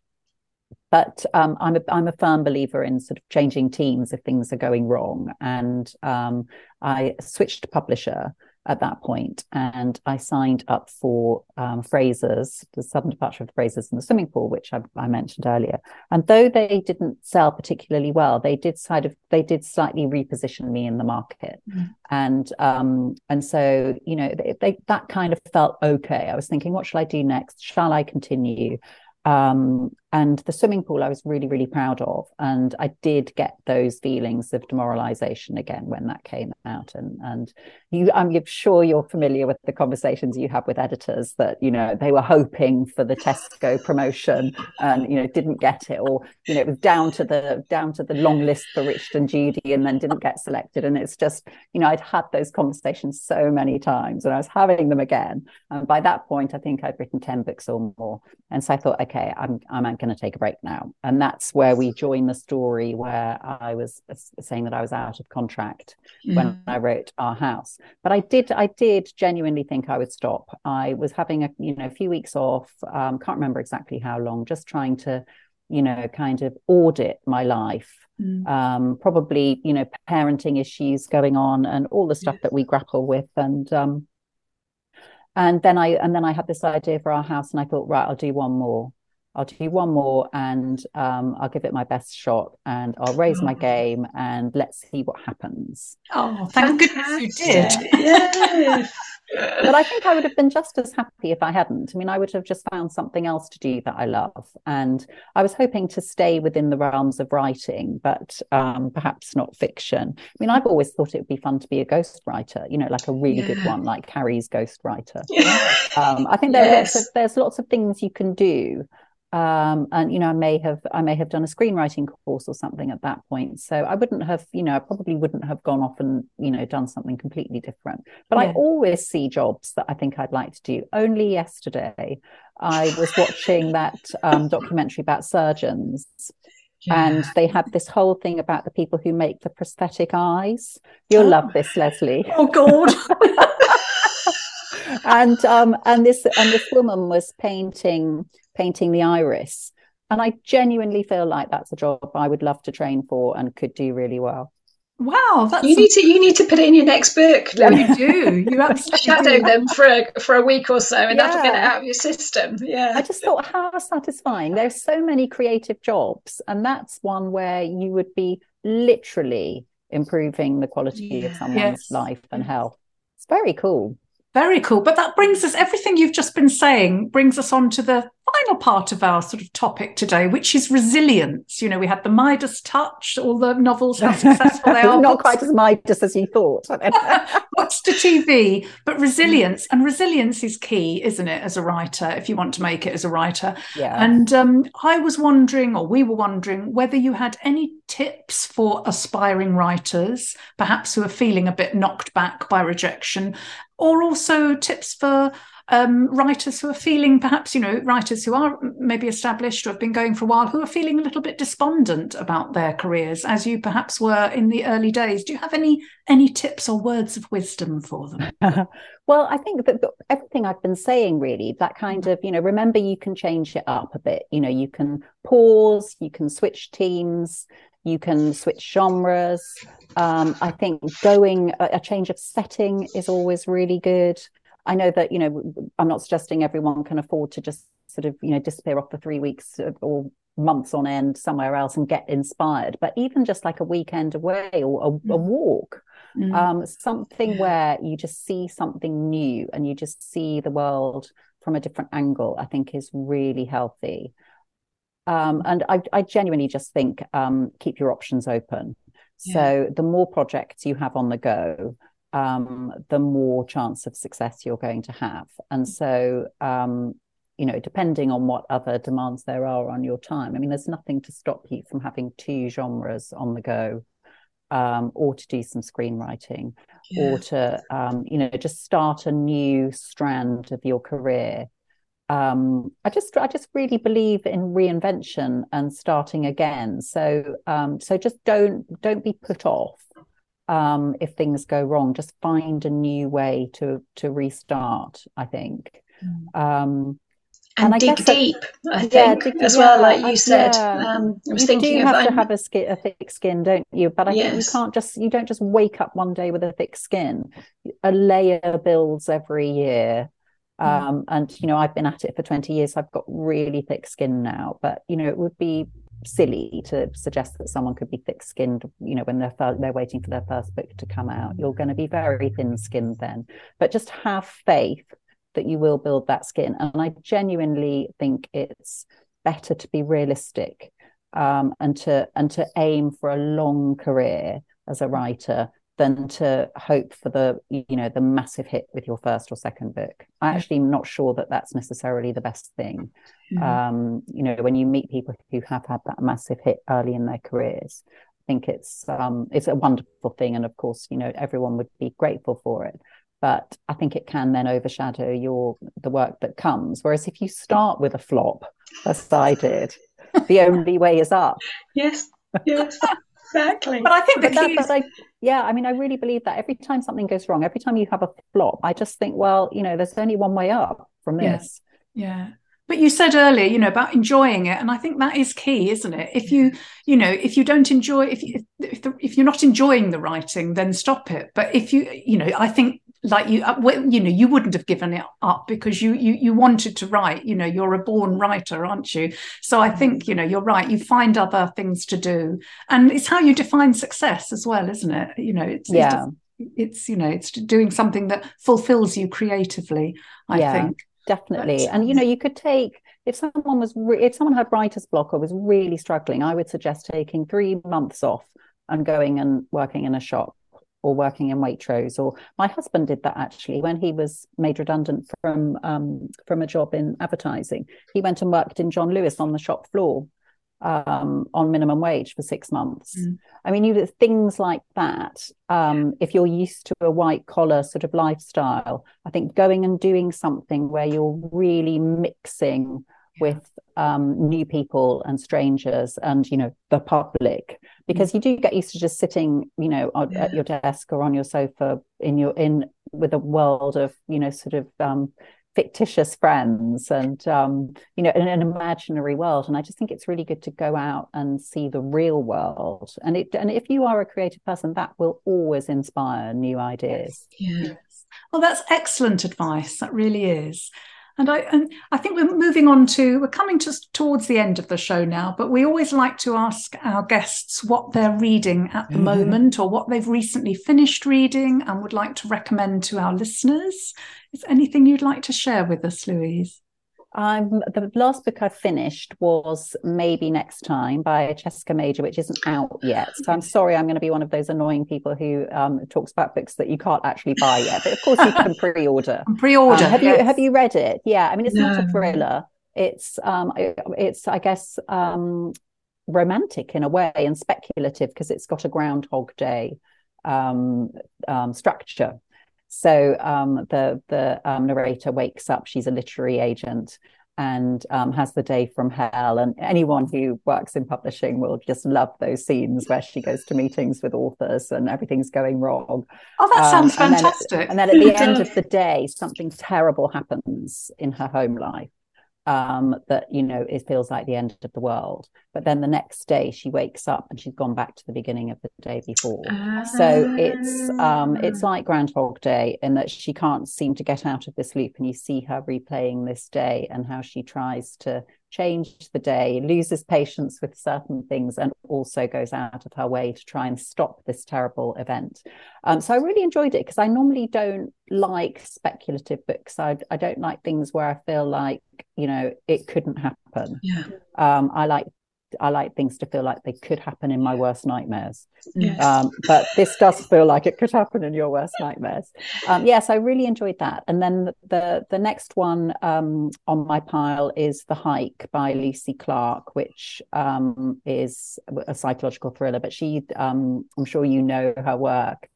But um, I'm a I'm a firm believer in sort of changing teams if things are going wrong. And um, I switched publisher at that point, and I signed up for um, Phrases, the sudden departure of the Phrases and the swimming pool, which I, I mentioned earlier. And though they didn't sell particularly well, they did side of they did slightly reposition me in the market, mm. and um, and so you know they, they, that kind of felt okay. I was thinking, what shall I do next? Shall I continue? Um, and the swimming pool I was really, really proud of. And I did get those feelings of demoralization again when that came out. And, and you, I'm sure you're familiar with the conversations you have with editors that, you know, they were hoping for the Tesco promotion and, you know, didn't get it, or, you know, it was down to the, down to the long list for Richard and Judy and then didn't get selected. And it's just, you know, I'd had those conversations so many times and I was having them again. And by that point, I think I'd written ten books or more. And so I thought, okay, I'm, I'm going to take a break now. And that's where we join the story where I was saying that I was out of contract mm. when I wrote Our House. But I did I did genuinely think I would stop. I was having a you know a few weeks off, um, can't remember exactly how long, just trying to you know kind of audit my life, mm. um, probably you know parenting issues going on and all the stuff yes. that we grapple with. And um, and then I and then I had this idea for Our House, and I thought, right, I'll do one more. I'll do one more and um, I'll give it my best shot and I'll raise my game and let's see what happens. Oh, thank goodness you did. Yes. But I think I would have been just as happy if I hadn't. I mean, I would have just found something else to do that I love. And I was hoping to stay within the realms of writing, but um, perhaps not fiction. I mean, I've always thought it would be fun to be a ghostwriter, you know, like a really yeah. good one, like Carrie's ghostwriter. Yeah. Um, I think there yes. are lots of, there's lots of things you can do. Um, and, you know, I may have I may have done a screenwriting course or something at that point. So I wouldn't have, you know, I probably wouldn't have gone off and, you know, done something completely different. But yeah. I always see jobs that I think I'd like to do. Only yesterday, I was watching that um, documentary about surgeons. Yeah. And they had this whole thing about the people who make the prosthetic eyes. You'll oh. love this, Lesley. Oh, God. And um, and this and this woman was painting... painting the iris, and I genuinely feel like that's a job I would love to train for and could do really well. Wow, that's you need to you need to put it in your next book. No, you do. You have to shadow them for a, for a week or so, and yeah. that'll get it out of your system. Yeah, I just thought how satisfying. There's so many creative jobs, and that's one where you would be literally improving the quality yeah. of someone's yes. life and health. It's very cool. Very cool. But that brings us, everything you've just been saying brings us on to the final part of our sort of topic today, which is resilience. You know, we had the Midas touch, all the novels, how successful they are. Not quite as Midas as you thought. What's to T V? But resilience, and resilience is key, isn't it, as a writer, if you want to make it as a writer. Yeah. And um, I was wondering, or we were wondering, whether you had any tips for aspiring writers, perhaps who are feeling a bit knocked back by rejection, or also tips for um, writers who are feeling perhaps, you know, writers who are maybe established or have been going for a while, who are feeling a little bit despondent about their careers, as you perhaps were in the early days. Do you have any any tips or words of wisdom for them? Well, I think that everything I've been saying, really, that kind of, you know, remember you can change it up a bit. You know, you can pause, you can switch teams, you can switch genres. Um, I think going a, a change of setting is always really good. I know that, you know, I'm not suggesting everyone can afford to just sort of, you know, disappear off for three weeks or months on end somewhere else and get inspired. But even just like a weekend away or a, mm. a walk, mm. um, something where you just see something new and you just see the world from a different angle, I think is really healthy. Um, and I, I genuinely just think um, keep your options open. Yeah. So the more projects you have on the go, um, the more chance of success you're going to have. And so, um, you know, depending on what other demands there are on your time, I mean, there's nothing to stop you from having two genres on the go, um, or to do some screenwriting, yeah. or to, um, you know, just start a new strand of your career. Um, I just, I just really believe in reinvention and starting again. So, um, so just don't, don't be put off um, if things go wrong. Just find a new way to to restart, I think. Um, and, and I dig deep, I, I think, yeah, as well, like you I, said. Yeah. Um, I was you thinking do have of, to I'm... have a, skin, a thick skin, don't you? But I yes. think you can't just, you don't just wake up one day with a thick skin. A layer builds every year. Um, and, you know, I've been at it for twenty years. So I've got really thick skin now, but, you know, it would be silly to suggest that someone could be thick skinned, you know, when they're, fir- they're waiting for their first book to come out. You're going to be very thin skinned then, but just have faith that you will build that skin. And I genuinely think it's better to be realistic, um, and to, and to aim for a long career as a writer than to hope for the, you know, the massive hit with your first or second book. I actually am not sure that that's necessarily the best thing. Mm. Um, you know, when you meet people who have had that massive hit early in their careers, I think it's um, it's a wonderful thing. And of course, you know, everyone would be grateful for it. But I think it can then overshadow your the work that comes. Whereas if you start with a flop, as I did, the only way is up. Yes, yes. Exactly. But I think the key is... I, yeah, I mean, I really believe that every time something goes wrong, every time you have a flop, I just think, well, you know, there's only one way up from this. Yeah. yeah. But you said earlier, you know, about enjoying it. And I think that is key, isn't it? If you, you know, if you don't enjoy, if, you, if, the, if you're not enjoying the writing, then stop it. But if you, you know, I think like you, you know, you wouldn't have given it up because you, you, you wanted to write, you know, you're a born writer, aren't you? So I think, you know, you're right. You find other things to do, and it's how you define success as well, isn't it? You know, it's, yeah. it's, it's you know, it's doing something that fulfills you creatively, I yeah, think. Definitely. But, and, you know, you could take, if someone was, re- if someone had writer's block or was really struggling, I would suggest taking three months off and going and working in a shop, or working in Waitrose. Or my husband did that actually when he was made redundant from um, from a job in advertising. He went and worked in John Lewis on the shop floor um, on minimum wage for six months. Mm. I mean, you things like that. Um, if you're used to a white collar sort of lifestyle, I think going and doing something where you're really mixing with um, new people and strangers and, you know, the public, because you do get used to just sitting, you know, on, yeah. at your desk or on your sofa in your in with a world of, you know, sort of um, fictitious friends and, um, you know, in an imaginary world. And I just think it's really good to go out and see the real world. And it and if you are a creative person, that will always inspire new ideas. Yes. yes. Well, that's excellent advice. That really is. And I and I think we're moving on to, we're coming to, towards the end of the show now, but we always like to ask our guests what they're reading at the mm. moment or what they've recently finished reading and would like to recommend to our listeners. Is there anything you'd like to share with us, Louise? Um, the last book I finished was Maybe Next Time by Jessica Major, which isn't out yet. So I'm sorry, I'm going to be one of those annoying people who um, talks about books that you can't actually buy yet. But of course, you can pre-order. Pre-order. Um, have yes. you have you read it? Yeah, I mean, it's no. not a thriller. It's um, it's I guess um, romantic in a way and speculative because it's got a Groundhog Day um, um, structure. So um, the the um, narrator wakes up. She's a literary agent and um, has the day from hell. And anyone who works in publishing will just love those scenes where she goes to meetings with authors and everything's going wrong. Oh, that um, sounds fantastic. And then, and then at the end of the day, something terrible happens in her home life. um, that, you know, it feels like the end of the world. But then the next day she wakes up and she's gone back to the beginning of the day before. Uh, so it's um, it's like Groundhog Day in that she can't seem to get out of this loop, and you see her replaying this day and how she tries to change the day, loses patience with certain things, and also goes out of her way to try and stop this terrible event. Um, so I really enjoyed it, because I normally don't like speculative books. I, I don't like things where I feel like, you know, it couldn't happen. Yeah. Um, I like I like things to feel like they could happen in my worst nightmares. Yes. Um, but this does feel like it could happen in your worst nightmares. Um, yes, I really enjoyed that. And then the the, the next one um, on my pile is The Hike by Lucy Clarke, which um, is a psychological thriller, but she, um, I'm sure you know her work.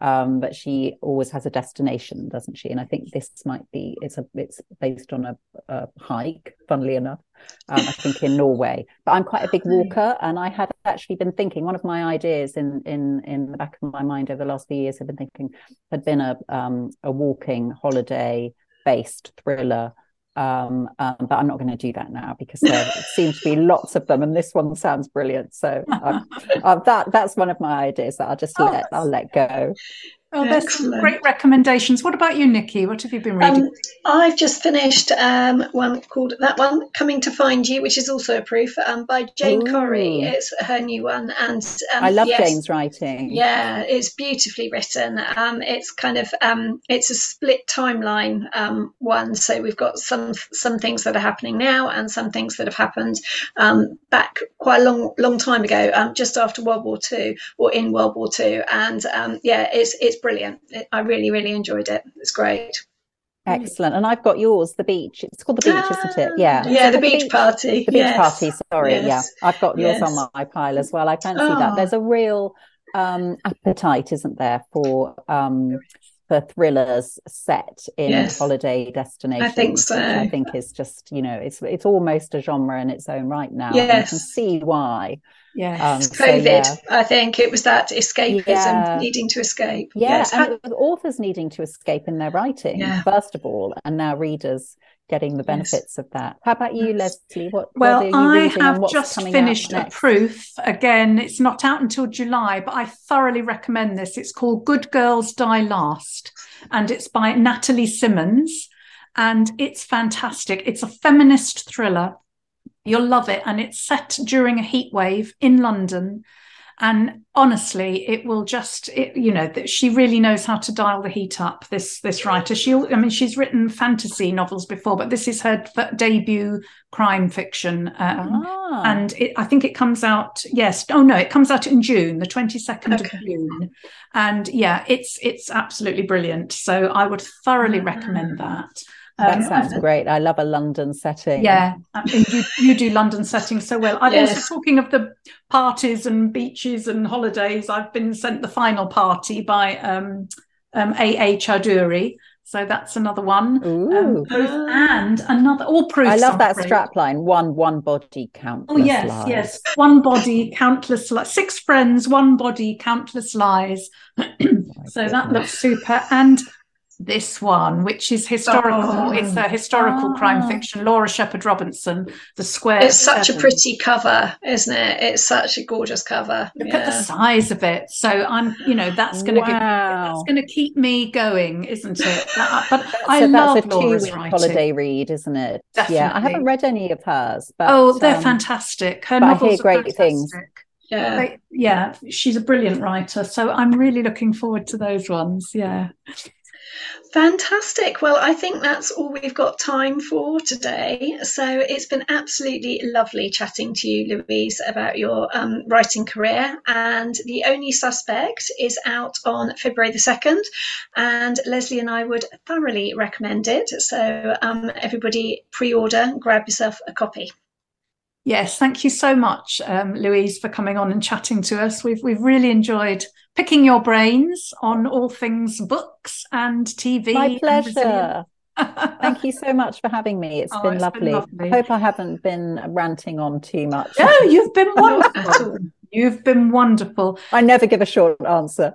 Um, but she always has a destination, doesn't she? And I think this might be, it's a, it's based on a, a hike, funnily enough, um, I think in Norway. But I'm quite a big walker, and I had actually been thinking, one of my ideas in in, in the back of my mind over the last few years had been thinking, had been a, um, a walking holiday-based thriller. Um, um, but I'm not going to do that now, because there seems to be lots of them, and this one sounds brilliant. So um, uh, that that's one of my ideas that I'll just oh, let I'll let go. Oh, there's excellent. Some great recommendations. What about you, Nikki? What have you been reading? Um, I've just finished um, one called that one Coming to Find You, which is also a proof um, by Jane Ooh. Corry. It's her new one, and um, I love yes, Jane's writing. Yeah, it's beautifully written. Um, it's kind of um, it's a split timeline um, one, so we've got some some things that are happening now and some things that have happened um, back quite a long long time ago, um, just after World War Two or in World War Two, and um, yeah, it's it's. brilliant. I really really enjoyed it. It's great. Excellent. And I've got yours, The Beach. It's called The Beach, ah, isn't it? Yeah. Yeah, The, the beach, beach Party. The yes. Beach Party, sorry. Yes. Yeah. I've got yours yes. on my pile as well. I fancy oh. that. There's a real um appetite, isn't there, for um for thrillers set in yes. holiday destinations. I think so. Which I think is just, you know, it's it's almost a genre in its own right now. Yes. And you can see why. Yeah, um, COVID. So, yeah. I think it was that escapism, yeah. needing to escape. Yeah, yes. and it was authors needing to escape in their writing, yeah. first of all, and now readers getting the benefits yes. of that. How about you, yes. Lesley? What? Well, what are you reading, I have just finished a proof. Again, it's not out until July, but I thoroughly recommend this. It's called Good Girls Die Last, and it's by Natalie Simmons, and it's fantastic. It's a feminist thriller. You'll love it. And it's set during a heat wave in London. And honestly, it will just, it, you know, that she really knows how to dial the heat up, this this writer. She, I mean, she's written fantasy novels before, but this is her f- debut crime fiction. Um, ah. And it, I think it comes out, yes. Oh, no, it comes out in June, the twenty-second okay. of June. And yeah, it's it's absolutely brilliant. So I would thoroughly mm-hmm. recommend that. That um, sounds great. I love a London setting. Yeah, you, you do London settings so well. I've yes. also, talking of the parties and beaches and holidays, I've been sent The Final Party by um, um, A A Chowdhury. So that's another one. Um, proof and another, all proof. I love that strapline. One, one body, countless lies. Oh, yes, lies. yes. One body, countless lies. Six friends, one body, countless lies. So goodness. That looks super. And this one, which is historical, oh. it's a historical oh. crime fiction, Laura Shepherd Robinson, The Square. It's such Seven. A pretty cover, isn't it? It's such a gorgeous cover. Look yeah. at the size of it. So I'm, you know, that's going to wow. that's going to keep me going, isn't it? That, but so I love that's a Laura's writing. Holiday read, isn't it? Definitely. Yeah, I haven't read any of hers, but oh, they're um, fantastic. Her novels I hear great are fantastic. Things. Yeah. They, yeah, she's a brilliant writer. So I'm really looking forward to those ones. Yeah. Fantastic. Well, I think that's all we've got time for today. So it's been absolutely lovely chatting to you, Louise, about your um, writing career. And The Only Suspect is out on February the second, and Lesley and I would thoroughly recommend it. So um, everybody pre-order, grab yourself a copy. Yes, thank you so much, um, Louise, for coming on and chatting to us. We've we've really enjoyed picking your brains on all things books and T V. My pleasure. Thank you so much for having me. It's, oh, been, it's lovely. been lovely. I hope I haven't been ranting on too much. No, you've been wonderful. You've been wonderful. I never give a short answer.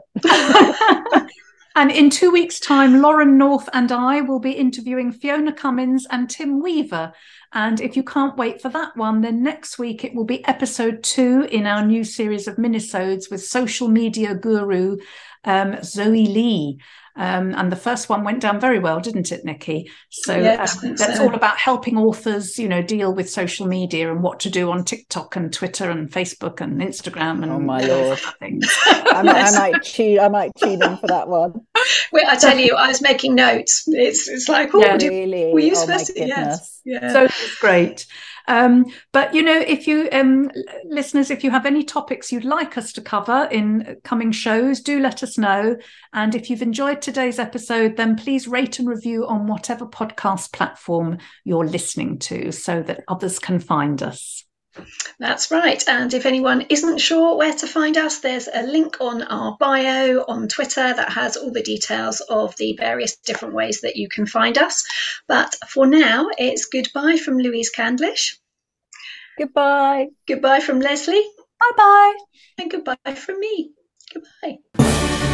And in two weeks' time, Lauren North and I will be interviewing Fiona Cummins and Tim Weaver. And if you can't wait for that one, then next week it will be episode two in our new series of minisodes with social media guru um, Zoe Lee. Um, and the first one went down very well, didn't it, Nikki? So yes, uh, that's so. all about helping authors, you know, deal with social media and what to do on TikTok and Twitter and Facebook and Instagram. And oh my Lord. I might, yes. I might tune, I might tune in for that one. Well, I tell you, I was making notes. It's it's like, oh, yeah, do, really? Were you oh supposed to? Yes. Yeah. So it's great. Um, but, you know, if you um, listeners, if you have any topics you'd like us to cover in coming shows, do let us know. And if you've enjoyed today's episode, then please rate and review on whatever podcast platform you're listening to so that others can find us. That's right. And if anyone isn't sure where to find us, there's a link on our bio on Twitter that has all the details of the various different ways that you can find us. But for now, it's goodbye from Louise Candlish. Goodbye. Goodbye from Lesley. Bye-bye. And goodbye from me. Goodbye.